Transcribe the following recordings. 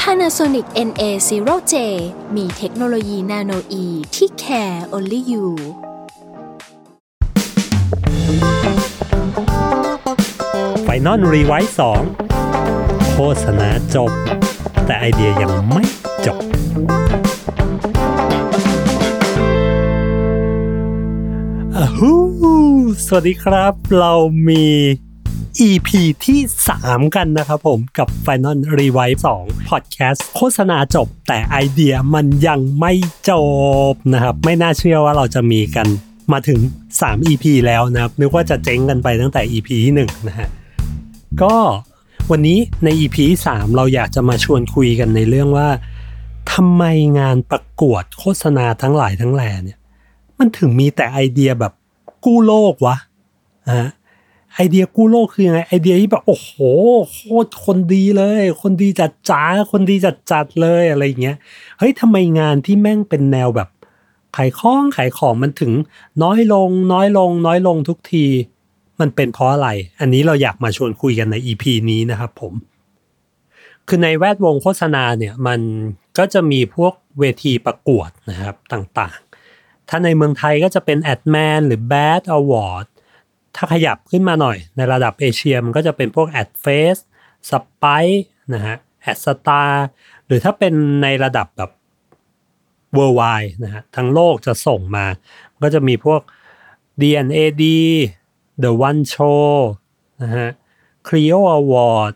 Panasonic NA0J มีเทคโนโลยี Nanoe ที่ Care Only You Final Revive 2 โฆษณาจบแต่ไอเดียยังไม่จบสวัสดีครับเรามี EP ที่ 3 กันนะครับผมกับ Final Revive 2 Podcast โฆษณาจบแต่ไอเดียมันยังไม่จบนะครับไม่น่าเชื่อว่าเราจะมีกันมาถึง 3 EP แล้วนะครับนึกว่าจะเจ๊งกันไปตั้งแต่ EP ที่ 1 นะฮะก็วันนี้ใน EP 3 เราอยากจะมาชวนคุยกันในเรื่องว่าทำไมงานประกวดโฆษณาทั้งหลายทั้งแหล่เนี่ยมันถึงมีแต่ไอเดียแบบกู้โลกวะไอเดียกู้โลกคือไงไอเดียที่แบบโอ้โหโคตรคนดีเลยคนดีจัดจ้าคนดีจัดจัดเลยอะไรอย่างเงี้ยเฮ้ยทำไมงานที่แม่งเป็นแนวแบบขายของมันถึงน้อยลงทุกทีมันเป็นเพราะอะไรอันนี้เราอยากมาชวนคุยกันใน EP นี้นะครับผมคือในแวดวงโฆษณาเนี่ยมันก็จะมีพวกเวทีประกวดนะครับต่างๆถ้าในเมืองไทยก็จะเป็น Adman หรือ Bad Awardถ้าขยับขึ้นมาหน่อยในระดับเอเชียมันก็จะเป็นพวก Ad Face Spike นะฮะ Ad Star หรือถ้าเป็นในระดับแบบ Worldwide นะฮะทั้งโลกจะส่งมาก็จะมีพวก D&AD The One Show นะฮะ Clio Award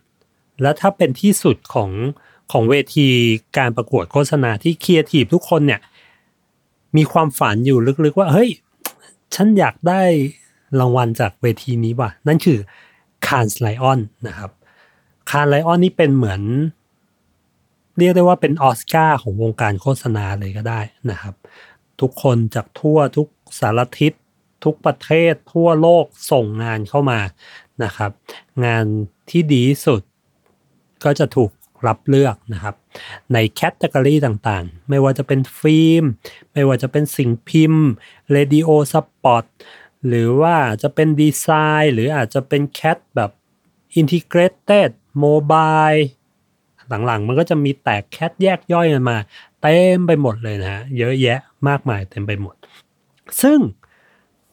และถ้าเป็นที่สุดของเวทีการประกวดโฆษณาที่ครีเอทีฟทุกคนเนี่ยมีความฝันอยู่ลึกๆว่าเฮ้ยฉันอยากได้รางวัลจากเวทีนี้ว่ะนั่นคือ Cannes Lion นะครับ Cannes Lion นี่เป็นเหมือนเรียกได้ว่าเป็นออสการ์ของวงการโฆษณาเลยก็ได้นะครับทุกคนจากทั่วทุกสารทิศทุกประเทศทั่วโลกส่งงานเข้ามานะครับงานที่ดีสุดก็จะถูกรับเลือกนะครับในแคตตากรีต่างๆไม่ว่าจะเป็นฟิล์มไม่ว่าจะเป็นสิ่งพิมพ์เรดิโอสปอตหรือว่าจะเป็นดีไซน์หรืออาจจะเป็นแคตแบบอินทิเกรตเต็ดโมบายหลังๆมันก็จะมีแตกแคตแยกย่อยกันมาเต็มไปหมดเลยนะฮะเยอะแยะมากมายเต็มไปหมดซึ่ง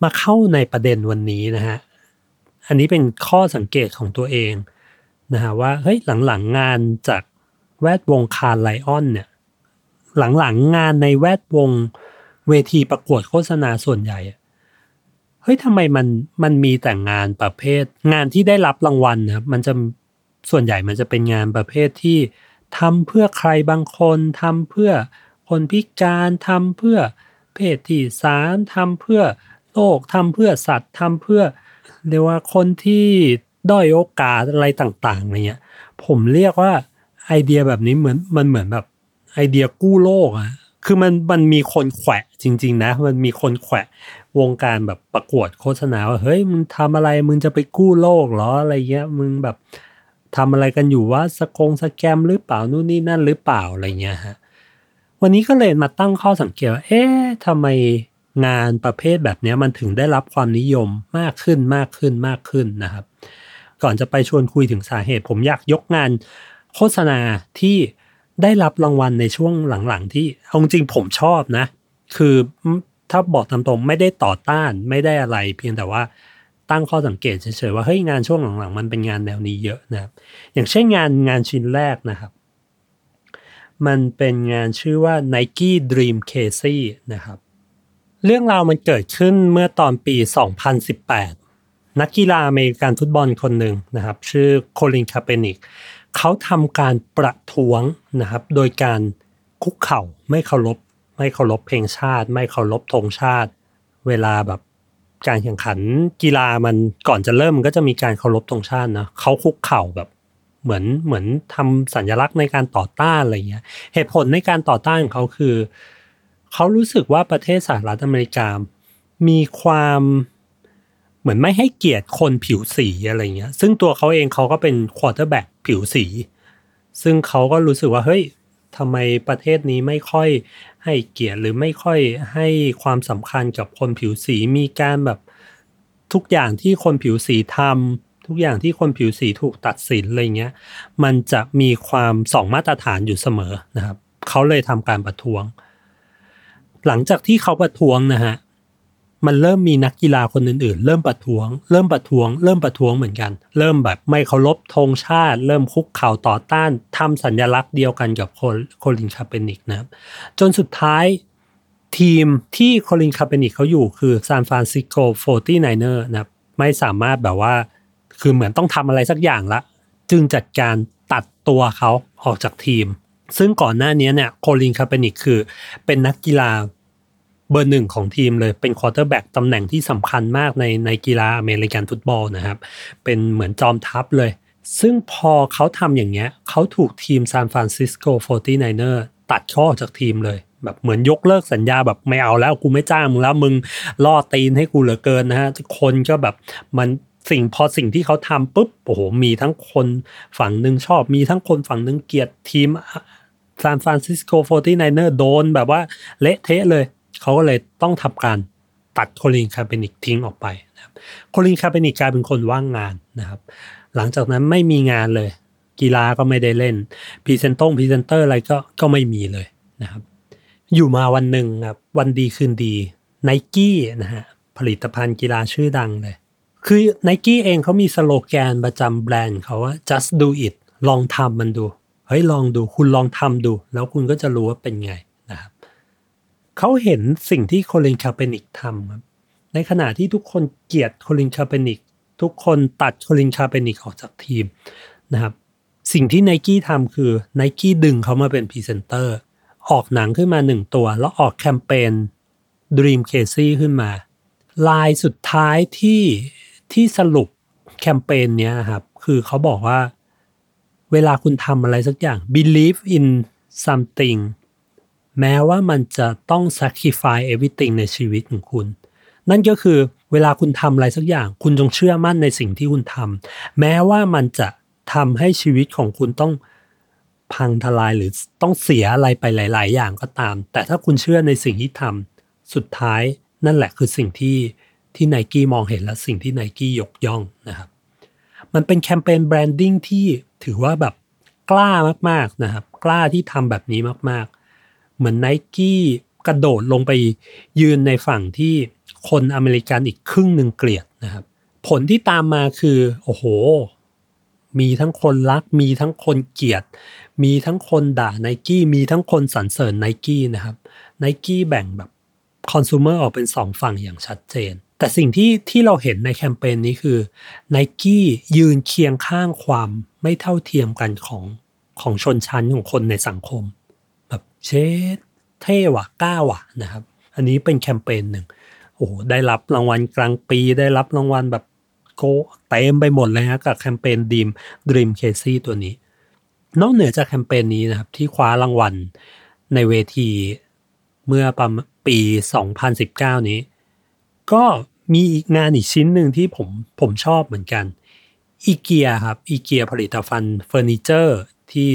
มาเข้าในประเด็นวันนี้นะฮะอันนี้เป็นข้อสังเกตของตัวเองนะฮะว่าเฮ้ยหลังๆงานจากแวดวงคาร์ไลออนเนี่ยหลังๆงานในแวดวงเวทีประกวดโฆษณาส่วนใหญ่เฮ้ยทำไมมันมีแต่งานประเภทงานที่ได้รับรางวัลนะครับมันจะส่วนใหญ่มันจะเป็นงานประเภทที่ทำเพื่อใครบางคนทำเพื่อคนพิการทำเพื่อเพศที่สามทำเพื่อโลกทำเพื่อสัตว์ทำเพื่อเรียกว่าคนที่ด้อยโอกาสอะไรต่างๆอะไรเงี้ยผมเรียกว่าไอเดียแบบนี้เหมือนแบบไอเดียกู้โลกอะคือมันมีคนแขวะจริงๆนะมันมีคนแขวะวงการแบบประกวดโฆษณาว่าเฮ้ยมึงทำอะไรมึงจะไปกู้โลกเหรออะไรเงี้ยมึงแบบทำอะไรกันอยู่ว่าสแกมหรือเปล่านู่นนี่นั่นหรือเปล่าอะไรเงี้ยฮะวันนี้ก็เลยมาตั้งข้อสังเกตว่าเอ๊ะทำไมงานประเภทแบบนี้มันถึงได้รับความนิยมมากขึ้นนะครับก่อนจะไปชวนคุยถึงสาเหตุผมอยากยกงานโฆษณาที่ได้รับรางวัลในช่วงหลังๆที่เอาจริงผมชอบนะคือถ้าบอกตามตรงไม่ได้ต่อต้านไม่ได้อะไรเพียงแต่ว่าตั้งข้อสังเกตเฉยๆว่าเฮ้ยงานช่วงหลังๆมันเป็นงานแนวนี้เยอะนะครับอย่างเช่นงานชิ้นแรกนะครับมันเป็นงานชื่อว่า Nike Dream Crazy นะครับเรื่องราวมันเกิดขึ้นเมื่อตอนปี2018นักกีฬาอเมริกันฟุตบอลคนหนึ่งนะครับชื่อ Colin Kaepernickเขาทำการประท้วงนะครับโดยการคุกเข่าไม่เคารพเพลงชาติไม่เคารพธงชาติเวลาแบบการแข่งขันกีฬามันก่อนจะเริ่มมันก็จะมีการเคารพธงชาตินะเขาคุกเข่าแบบ เหมือนทำสัญลักษณ์ในการต่อต้านอะไรเงี้ยเหตุผลในการต่อต้านของเขาคือเขารู้สึกว่าประเทศสหรัฐอเมริกามีความเหมือนไม่ให้เกียรติคนผิวสีอะไรเงี้ยซึ่งตัวเขาเองเขาก็เป็นควอเตอร์แบ็คผิวสีซึ่งเขาก็รู้สึกว่าเฮ้ยทำไมประเทศนี้ไม่ค่อยให้เกียรติหรือไม่ค่อยให้ความสำคัญกับคนผิวสีมีการแบบทุกอย่างที่คนผิวสีทำทุกอย่างที่คนผิวสีถูกตัดสินอะไรเงี้ยมันจะมีความสองมาตรฐานอยู่เสมอนะครับเขาเลยทำการประท้วงหลังจากที่เขาประท้วงนะฮะมันเริ่มมีนักกีฬาคนอื่นๆเริ่มประท้วงเหมือนกันเริ่มแบบไม่เคารพธงชาติเริ่มคุกเข่าต่อต้านทำสัญลักษณ์เดียวกันกับColin Kaepernickนะครับจนสุดท้ายทีมที่Colin Kaepernickเขาอยู่คือ San Francisco 49ers นะครับไม่สามารถแบบว่าคือเหมือนต้องทำอะไรสักอย่างละจึงจัดการตัดตัวเขาออกจากทีมซึ่งก่อนหน้านี้เนี่ยColin Kaepernickคือเป็นนักกีฬาเบอร์หนึ่งของทีมเลยเป็นควอเตอร์แบ็กตำแหน่งที่สำคัญมากในกีฬาอเมริกันฟุตบอลนะครับเป็นเหมือนจอมทัพเลยซึ่งพอเขาทำอย่างเงี้ยเขาถูกทีม San Francisco 49ers ตัดข้อออกจากทีมเลยแบบเหมือนยกเลิกสัญญาแบบไม่เอาแล้วกูไม่จ้างมึงแล้วมึงล่อตีนให้กูเหลือเกินนะฮะคนก็แบบมันสิ่งที่เขาทำปุ๊บโอ้โหมีทั้งคนฝั่งนึงชอบมีทั้งคนฝั่งนึงเกลียดทีม San Francisco 49ers โดนแบบว่าเละเทะเลยเขาก็เลยต้องทำการตัดColin Kaepernickทิ้งออกไปนะครับColin Kaepernickกลายเป็นคนว่างงานนะครับหลังจากนั้นไม่มีงานเลยกีฬาก็ไม่ได้เล่นพรีเซนเตอร์อะไรก็ไม่มีเลยนะครับอยู่มาวันหนึ่งครับวันดีคืนดี Nike นะฮะผลิตภัณฑ์กีฬาชื่อดังเลยคือ Nike เองเขามีสโลแกนประจำแบรนด์เขาว่า just do it ลองทำมันดูเฮ้ยลองดูคุณลองทำดูแล้วคุณก็จะรู้ว่าเป็นไงนะครับเขาเห็นสิ่งที่Colin Kaepernickทำครับในขณะที่ทุกคนเกลียดColin KaepernickทุกคนตัดColin Kaepernickออกจากทีมนะครับสิ่งที่ Nike ทำคือ Nike ดึงเขามาเป็นพรีเซนเตอร์ออกหนังขึ้นมา1ตัวแล้วออกแคมเปญ Dream Crazy ขึ้นมาลายสุดท้ายที่สรุปแคมเปญเนี้ยครับคือเขาบอกว่าเวลาคุณทำอะไรสักอย่าง Believe in somethingแม้ว่ามันจะต้อง sacrifice everything ในชีวิตของคุณนั่นก็คือเวลาคุณทำอะไรสักอย่างคุณจงเชื่อมั่นในสิ่งที่คุณทำแม้ว่ามันจะทำให้ชีวิตของคุณต้องพังทลายหรือต้องเสียอะไรไปหลายๆอย่างก็ตามแต่ถ้าคุณเชื่อในสิ่งที่ทำสุดท้ายนั่นแหละคือสิ่งที่ Nike มองเห็นและสิ่งที่ Nike ยกย่องนะครับมันเป็นแคมเปญแบรนดิ้งที่ถือว่าแบบกล้ามากๆนะครับกล้าที่ทำแบบนี้มากๆเหมือน Nike กระโดดลงไปยืนในฝั่งที่คนอเมริกันอีกครึ่งนึงเกลียดนะครับผลที่ตามมาคือโอ้โหมีทั้งคนรักมีทั้งคนเกลียดมีทั้งคนด่า Nike มีทั้งคนสรรเสริญ Nike นะครับ Nike แบ่งแบบคอน sumer ออกเป็น2ฝั่งอย่างชัดเจนแต่สิ่งที่เราเห็นในแคมเปญนี้คือ Nike ยืนเคียงข้างความไม่เท่าเทียมกันของชนชั้นของคนในสังคมแบบเชดเท่ว่ะกล้าว่ะนะครับอันนี้เป็นแคมเปญหนึ่งโอ้โหได้รับรางวัลกลางปีได้รับรางวัลแบบโกเต็มไปหมดเลยฮะกับแคมเปญ Dream Crazy ตัวนี้นอกเหนือจากแคมเปญนี้นะครับที่คว้ารางวัลในเวทีเมื่อปี 2019 นี้ก็มีงานอีกชิ้นหนึ่งที่ผมชอบเหมือนกัน Ikea ครับ Ikea ผลิตภัณฑ์เฟอร์นิเจอร์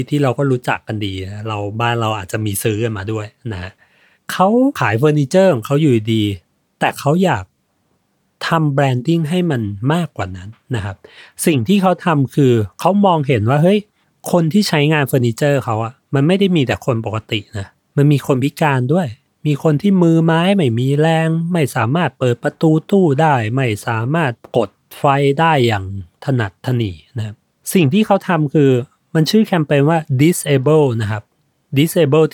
ที่เราก็รู้จักกันดีนะเราบ้านเราอาจจะมีซื้อกันมาด้วยนะเขาขายเฟอร์นิเจอร์ของเขาอยู่ดีแต่เขาอยากทำแบรนดิ้งให้มันมากกว่านั้นนะครับสิ่งที่เขาทำคือเขามองเห็นว่าเฮ้ยคนที่ใช้งานเฟอร์นิเจอร์เขาอะมันไม่ได้มีแต่คนปกตินะมันมีคนพิการด้วยมีคนที่มือไม้ไม่มีแรงไม่สามารถเปิดประตูตู้ได้ไม่สามารถกดไฟได้อย่างถนัดถนีนะสิ่งที่เขาทำคือมันชื่อแคมเปญว่า disable นะครับ disable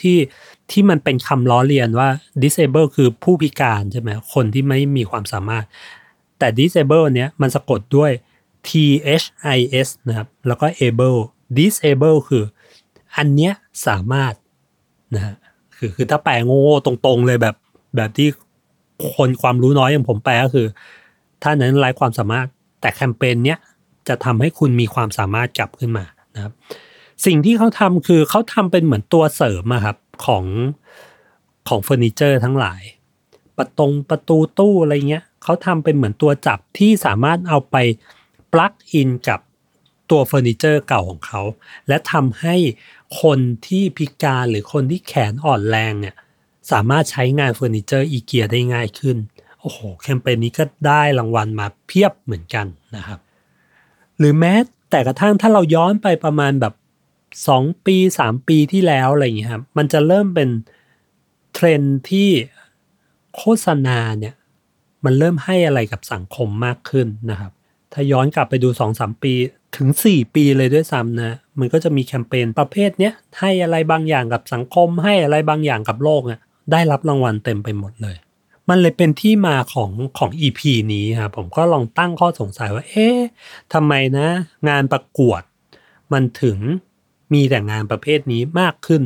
ที่มันเป็นคำล้อเลียนว่า disable คือผู้พิการใช่ไหมคนที่ไม่มีความสามารถแต่ disable เนี้ยมันสะกดด้วย THIS นะครับแล้วก็ able disable คืออันเนี้ยสามารถนะฮะคือถ้าแปลโง่ๆตรงๆเลยแบบที่คนความรู้น้อยอย่างผมแปลก็คือถ้านั้นไร้ความสามารถแต่แคมเปญเนี้ยจะทำให้คุณมีความสามารถกลับขึ้นมา นะครับสิ่งที่เขาทำคือเขาทำเป็นเหมือนตัวเสริมอะครับของเฟอร์นิเจอร์ทั้งหลายประตูตู้อะไรเงี้ยเขาทำเป็นเหมือนตัวจับที่สามารถเอาไปปลั๊กอินกับตัวเฟอร์นิเจอร์เก่าของเขาและทำให้คนที่พิการหรือคนที่แขนอ่อนแรงเนี่ยสามารถใช้งานเฟอร์นิเจอร์ IKEA ได้ง่ายขึ้นโอ้โหแคมเปญนี้ก็ได้รางวัลมาเพียบเหมือนกันนะครับหรือแม้แต่กระทั่งถ้าเราย้อนไปประมาณแบบ2ปี3ปีที่แล้วอะไรอย่างเงี้ยครับมันจะเริ่มเป็นเทรนด์ที่โฆษณาเนี่ยมันเริ่มให้อะไรกับสังคมมากขึ้นนะครับถ้าย้อนกลับไปดู 2-3 ปีถึง4ปีเลยด้วยซ้ำนะมันก็จะมีแคมเปญประเภทเนี้ยให้อะไรบางอย่างกับสังคมให้อะไรบางอย่างกับโลกเนี่ยได้รับรางวัลเต็มไปหมดเลยมันเลยเป็นที่มาของ EP นี้ครับผมก็ลองตั้งข้อสงสัยว่าเอ๊ะทำไมนะงานประกวดมันถึงมีแต่งานประเภทนี้มากขึ้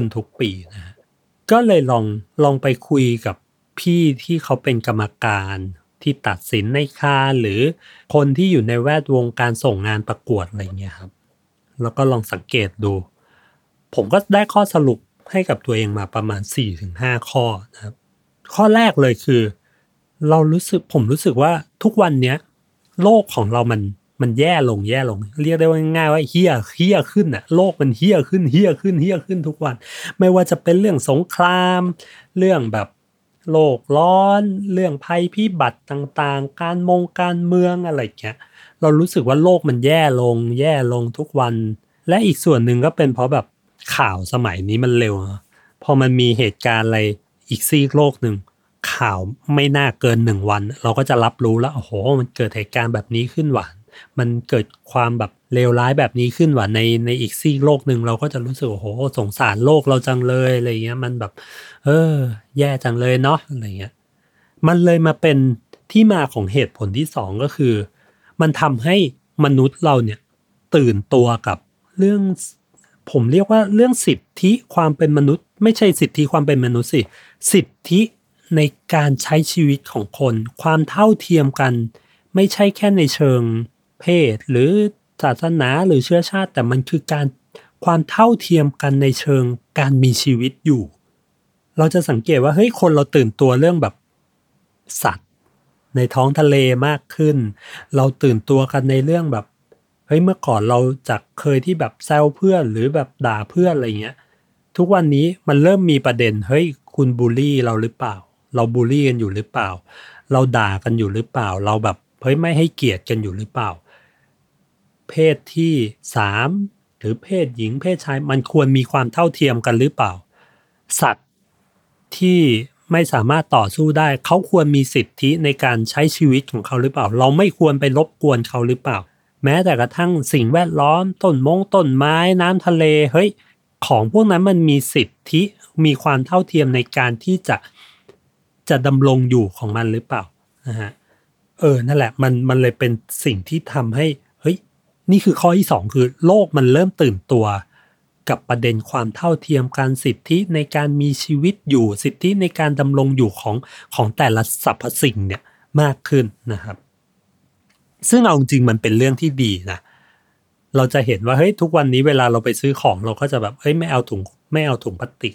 นทุกปีนะก็เลยลองไปคุยกับพี่ที่เขาเป็นกรรมการที่ตัดสินในCannesหรือคนที่อยู่ในแวดวงการส่งงานประกวดอะไรเงี้ยครับแล้วก็ลองสังเกตดูผมก็ได้ข้อสรุปให้กับตัวเองมาประมาณ 4-5 ข้อนะครับข้อแรกเลยคือผมรู้สึกว่าทุกวันเนี้ยโลกของเรามันแย่ลงเรียกได้ว่าง่ายว่าเฮี้ยขึ้นน่ะโลกมันเฮี้ยขึ้นทุกวันไม่ว่าจะเป็นเรื่องสงครามเรื่องแบบโลกร้อนเรื่องภัยพิบัติต่างๆการเมืองอะไรอย่างเงี้ยเรารู้สึกว่าโลกมันแย่ลงทุกวันและอีกส่วนหนึ่งก็เป็นเพราะแบบข่าวสมัยนี้มันเร็วพอมันมีเหตุการณ์อะไรอีกซีกโลกนึงข่าวไม่น่าเกิน1วันเราก็จะรับรู้แล้วโอ้โหมันเกิดเหตุการณ์แบบนี้ขึ้นว่ะมันเกิดความแบบเลวร้ายแบบนี้ขึ้นว่ะในอีกซีกโลกนึงเราก็จะรู้สึกโอ้โหสงสารโลกเราจังเลยอะไรเงี้ยมันแบบแย่จังเลยเนาะอะไรเงี้ยมันเลยมาเป็นที่มาของเหตุผลที่2ก็คือมันทำให้มนุษย์เราเนี่ยตื่นตัวกับเรื่องผมเรียกว่าเรื่องสิทธิความเป็นมนุษย์ไม่ใช่สิทธิความเป็นมนุษย์สิสิทธิในการใช้ชีวิตของคนความเท่าเทียมกันไม่ใช่แค่ในเชิงเพศหรือศาสนาหรือเชื้อชาติแต่มันคือการความเท่าเทียมกันในเชิงการมีชีวิตอยู่เราจะสังเกตว่าเฮ้ยคนเราตื่นตัวเรื่องแบบสัตว์ในท้องทะเลมากขึ้นเราตื่นตัวกันในเรื่องแบบเฮ้ยเมื่อก่อนเราจากเคยที่แบบแซวเพื่อนหรือแบบด่าเพื่อนอะไรเงี้ยทุกวันนี้มันเริ่มมีประเด็นเฮ้ยคุณบูลลี่เราหรือเปล่าเราบูลลี่กันอยู่หรือเปล่าเราด่ากันอยู่หรือเปล่าเราแบบเฮ้ยไม่ให้เกียรติกันอยู่หรือเปล่าเพศที่3หรือเพศหญิงเพศชายมันควรมีความเท่าเทียมกันหรือเปล่าสัตว์ที่ไม่สามารถต่อสู้ได้เขาควรมีสิทธิในการใช้ชีวิตของเขาหรือเปล่าเราไม่ควรไปรบกวนเขาหรือเปล่าแม้แต่กระทั่งสิ่งแวดล้อมต้นไม้น้ำทะเลเฮ้ยของพวกนั้นมันมีสิทธิมีความเท่าเทียมในการที่จะดำรงอยู่ของมันหรือเปล่านะฮะนั่นแหละมันเลยเป็นสิ่งที่ทำให้เฮ้ยนี่คือข้อที่2คือโลกมันเริ่มตื่นตัวกับประเด็นความเท่าเทียมการสิทธิในการมีชีวิตอยู่สิทธิในการดำรงอยู่ของแต่ละสรรพสิ่งเนี่ยมากขึ้นนะครับซึ่งเอาจริงมันเป็นเรื่องที่ดีนะเราจะเห็นว่าเฮ้ยทุกวันนี้เวลาเราไปซื้อของเราก็จะแบบเฮ้ยไม่เอาถุงพลาสติก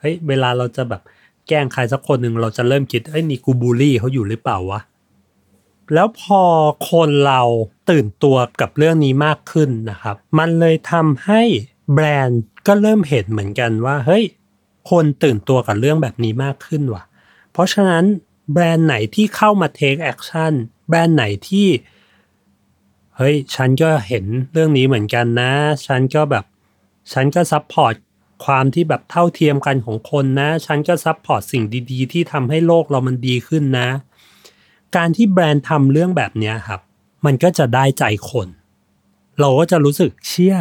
เฮ้ยเวลาเราจะแบบแกล้งใครสักคนนึงเราจะเริ่มคิดเอ้ยนี่กูบูลลี่เขาอยู่หรือเปล่าวะแล้วพอคนเราตื่นตัวกับเรื่องนี้มากขึ้นนะครับมันเลยทำให้แบรนด์ก็เริ่มเห็นเหมือนกันว่าเฮ้ยคนตื่นตัวกับเรื่องแบบนี้มากขึ้นว่ะเพราะฉะนั้นแบรนด์ไหนที่เข้ามาเทคแอคชั่นแบรนด์ไหนที่เฮ้ยฉันก็เห็นเรื่องนี้เหมือนกันนะฉันก็ซัพพอร์ตความที่แบบเท่าเทียมกันของคนนะฉันก็ซัพพอร์ตสิ่งดีๆที่ทำให้โลกเรามันดีขึ้นนะการที่แบรนด์ทำเรื่องแบบนี้ครับมันก็จะได้ใจคนเราก็จะรู้สึกเชื่อ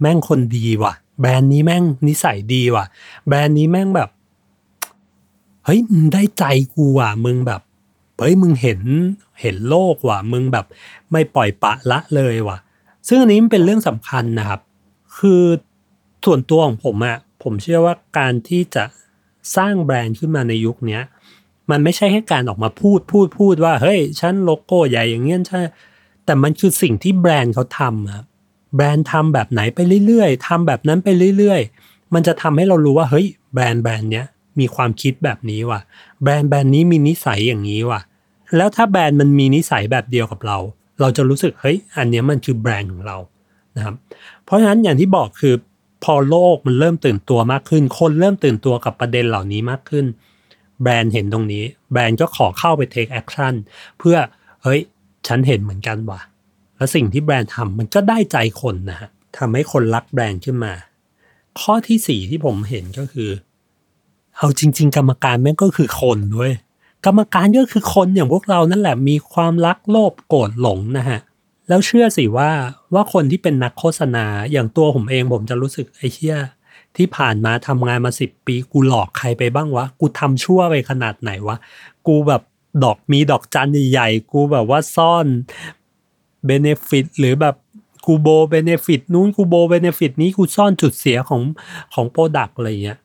แม่งคนดีว่ะแบรนด์นี้แม่งนิสัยดีว่ะแบรนด์นี้แม่งแบบเฮ้ยมึงได้ใจกูว่ะมึงแบบเฮ้ยมึงเห็นโลกว่ะมึงแบบไม่ปล่อยปละละเลยว่ะซึ่งอันนี้มันเป็นเรื่องสำคัญนะครับคือส่วนตัวของผมอะผมเชื่อว่าการที่จะสร้างแบรนด์ขึ้นมาในยุคนี้มันไม่ใช่แค่การออกมาพูดว่าเฮ้ยฉันโลโก้ใหญ่อย่างเงี้ยใช่แต่มันคือสิ่งที่แบรนด์เขาทำครับ แบรนด์ทำแบบไหนไปเรื่อยๆทำแบบนั้นไปเรื่อยๆมันจะทำให้เรารู้ว่าเฮ้ยแบรนด์เนี้ยมีความคิดแบบนี้ว่ะแบรนด์นี้มีนิสัยอย่างนี้ว่ะแล้วถ้าแบรนด์มันมีนิสัยแบบเดียวกับเราจะรู้สึกเฮ้ยอันนี้มันคือแบรนด์ของเรานะครับเพราะฉะนั้นอย่างที่บอกคือพอโลกมันเริ่มตื่นตัวมากขึ้นคนเริ่มตื่นตัวกับประเด็นเหล่านี้มากขึ้นแบรนด์เห็นตรงนี้แบรนด์ก็ขอเข้าไป take action เพื่อเฮ้ยฉันเห็นเหมือนกันว่ะและสิ่งที่แบรนด์ทำมันก็ได้ใจคนนะฮะทำให้คนรักแบรนด์ขึ้นมาข้อที่4ที่ผมเห็นก็คือเอาจริงๆกรรมการแม่งก็คือคนด้วยกรรมการก็คือคนอย่างพวกเรานั่นแหละมีความรักโลภโกรธหลงนะฮะแล้วเชื่อสิว่าคนที่เป็นนักโฆษณาอย่างตัวผมเองผมจะรู้สึกไอ้เหี้ยที่ผ่านมาทำงานมา10 ปีกูหลอกใครไปบ้างวะกูทำชั่วไปขนาดไหนวะกูแบบดอกจันใหญ่ๆกูแบบว่าซ่อนเบเนฟิตหรือแบบกูโบเบเนฟิตนู้นกูโบเบเนฟิตนี้กูซ่อนจุดเสียของโปรดักต์อะไรอย่างเงี้ย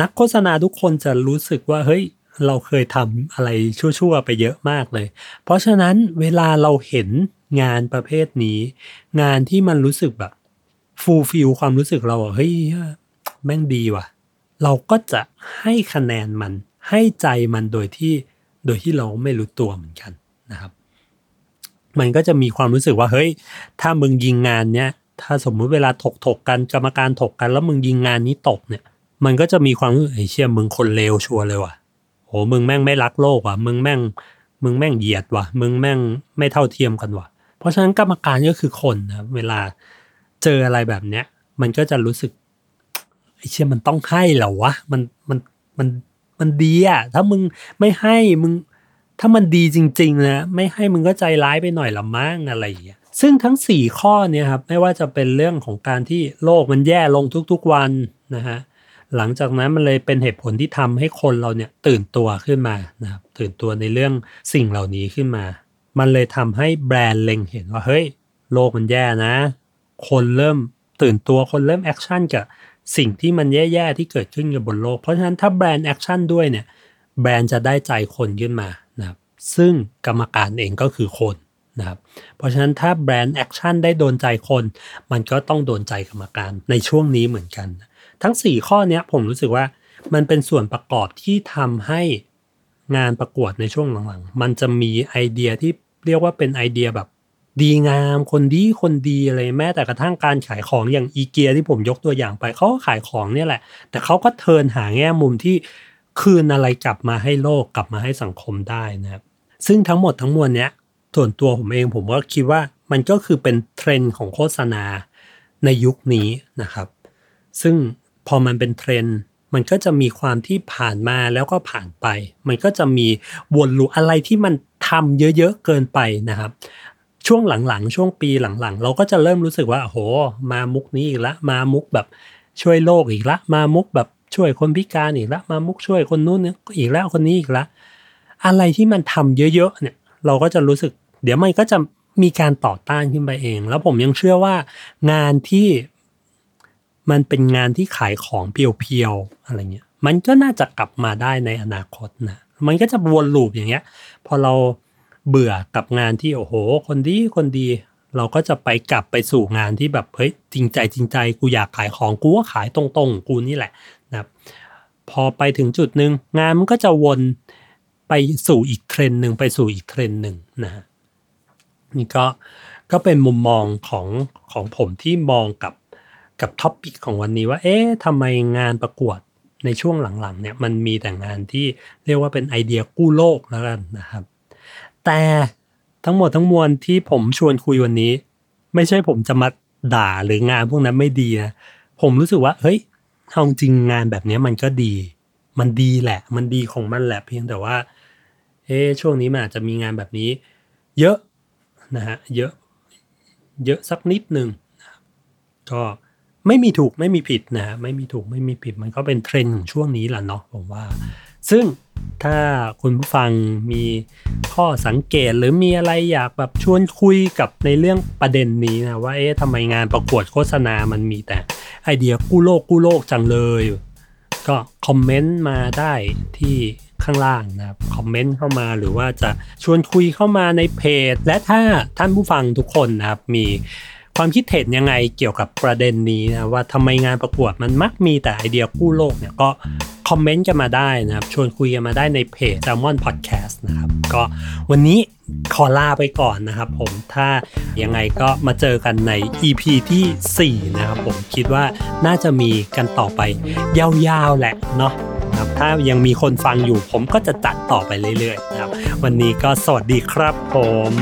นักโฆษณาทุกคนจะรู้สึกว่าเฮ้ยเราเคยทำอะไรชั่วๆไปเยอะมากเลยเพราะฉะนั้นเวลาเราเห็นงานประเภทนี้งานที่มันรู้สึกแบบฟูลฟิลความรู้สึกเราเฮ้ยแม่งดีว่ะเราก็จะให้คะแนนมันให้ใจมันโดยที่เราไม่รู้ตัวเหมือนกันนะครับมันก็จะมีความรู้สึกว่าเฮ้ยถ้ามึงยิงงานเนี้ยถ้าสมมุติเวลาถกกันกรรมการถกกันแล้วมึงยิงงานนี้ตกเนี่ยมันก็จะมีความรู้สึกไอ้เชี่ยมึงคนเลวชัวร์เลยว่ะโหมึงแม่งไม่รักโลกว่ะมึงแม่งเหยียดว่ะมึงแม่งไม่เท่าเทียมกันว่ะเพราะฉะนั้นกรรมการก็คือคนนะเวลาเจออะไรแบบเนี้ยมันก็จะรู้สึกไอ้เชี่ยมันต้องให้เหรอวะมันดีอ่ะถ้ามึงไม่ให้มึงถ้ามันดีจริงๆนะไม่ให้มึงก็ใจร้ายไปหน่อยละมั้งอะไรอย่างเงี้ยซึ่งทั้ง4ข้อเนี่ยครับไม่ว่าจะเป็นเรื่องของการที่โลกมันแย่ลงทุกๆวันนะฮะหลังจากนั้นมันเลยเป็นเหตุผลที่ทำให้คนเราเนี่ยตื่นตัวขึ้นมานะครับตื่นตัวในเรื่องสิ่งเหล่านี้ขึ้นมามันเลยทำให้แบรนด์เล็งเห็นว่าเฮ้ยโลกมันแย่นะคนเริ่มตื่นตัวคนเริ่มแอคชั่นกับสิ่งที่มันแย่ๆที่เกิดขึ้นกับบนโลกเพราะฉะนั้นถ้าแบรนด์แอคชั่นด้วยเนี่ยแบรนด์จะได้ใจคนขึ้นมานะครับซึ่งกรรมการเองก็คือคนนะครับเพราะฉะนั้นถ้าแบรนด์แอคชั่นได้โดนใจคนมันก็ต้องโดนใจกรรมการในช่วงนี้เหมือนกันทั้ง4ข้อนี้ผมรู้สึกว่ามันเป็นส่วนประกอบที่ทำให้งานประกวดในช่วงหลังๆมันจะมีไอเดียที่เรียกว่าเป็นไอเดียแบบดีงามคนดีอะไรแม้แต่กระทั่งการขายของอย่าง Ikea ที่ผมยกตัวอย่างไปเขาขายของเนี่ยแหละแต่เขาก็เทิร์นหาแง่มุมที่คืนอะไรกลับมาให้โลกกลับมาให้สังคมได้นะครับซึ่งทั้งหมดทั้งมวลเนี้ยส่วนตัวผมเองผมก็คิดว่ามันก็คือเป็นเทรนด์ของโฆษณาในยุคนี้นะครับซึ่งพอมันเป็นเทรนด์มันก็จะมีความที่ผ่านมาแล้วก็ผ่านไปมันก็จะมีวนลูปอะไรที่มันทำเยอะๆเกินไปนะครับช่วงหลังๆช่วงปีหลังๆเราก็จะเริ่มรู้สึกว่าโอ้โหมามุกนี้อีกละมามุกแบบช่วยโลกอีกละมามุกแบบช่วยคนพิการอีกละมามุกช่วยคนนู้นอีกแล้วคนนี้อีกละอะไรที่มันทำเยอะๆเนี่ยเราก็จะรู้สึกเดี๋ยวมันก็จะมีการต่อต้านขึ้นไปเองแล้วผมยังเชื่อว่างานที่มันเป็นงานที่ขายของเพียวๆอะไรเงี้ยมันก็น่าจะกลับมาได้ในอนาคตนะมันก็จะวนลูปอย่างเงี้ยพอเราเบื่อกับงานที่โอ้โหคนดีเราก็จะไปกลับไปสู่งานที่แบบเฮ้ยจริงใจกูอยากขายของกูก็ขายตรงๆกูนี่แหละนะครับพอไปถึงจุดนึงงานมันก็จะวนไปสู่อีกเทรนด์นึงไปสู่อีกเทรนด์นึงนะฮะนี่ก็เป็นมุมมองของผมที่มองกับท็อปิกของวันนี้ว่าเอ๊ะทำไมงานประกวดในช่วงหลังๆเนี่ยมันมีแต่งานที่เรียกว่าเป็นไอเดียกู้โลกแล้วกันนะครับแต่ทั้งหมดทั้งมวลที่ผมชวนคุยวันนี้ไม่ใช่ผมจะมาด่าหรืองานพวกนั้นไม่ดีนะผมรู้สึกว่าเฮ้ยเอาจริงงานแบบนี้มันก็ดีมันดีแหละมันดีของมันแหละเพียงแต่ว่าเอ๊ะช่วงนี้มันอาจจะมีงานแบบนี้เยอะนะฮะเยอะสักนิดนึงก็ไม่มีถูกไม่มีผิดนะไม่มีถูกไม่มีผิดมันก็เป็นเทรนด์ของช่วงนี้แหละเนาะผมว่าซึ่งถ้าคุณผู้ฟังมีข้อสังเกตหรือมีอะไรอยากแบบชวนคุยกับในเรื่องประเด็นนี้นะว่าเอ๊ะทำไมงานประกวดโฆษณามันมีแต่ไอเดียกู้โลกจังเลยก็คอมเมนต์มาได้ที่ข้างล่างนะครับคอมเมนต์เข้ามาหรือว่าจะชวนคุยเข้ามาในเพจและถ้าท่านผู้ฟังทุกคนนะครับมี ความคิดเห็นยังไงเกี่ยวกับประเด็นนี้นะว่าทำไมงานประกวดมันมักมีแต่ไอเดียกู้โลกเนี่ยก็คอมเมนต์กันมาได้นะครับชวนคุยกันมาได้ในเพจ Salmon Podcast นะครับก็วันนี้ขอลาไปก่อนนะครับผมถ้ายังไงก็มาเจอกันใน EP ที่4นะครับผมคิดว่าน่าจะมีกันต่อไปยาวๆแหละเนาะครับถ้ายังมีคนฟังอยู่ผมก็จะจัดต่อไปเรื่อยๆนะครับวันนี้ก็สวัสดีครับผม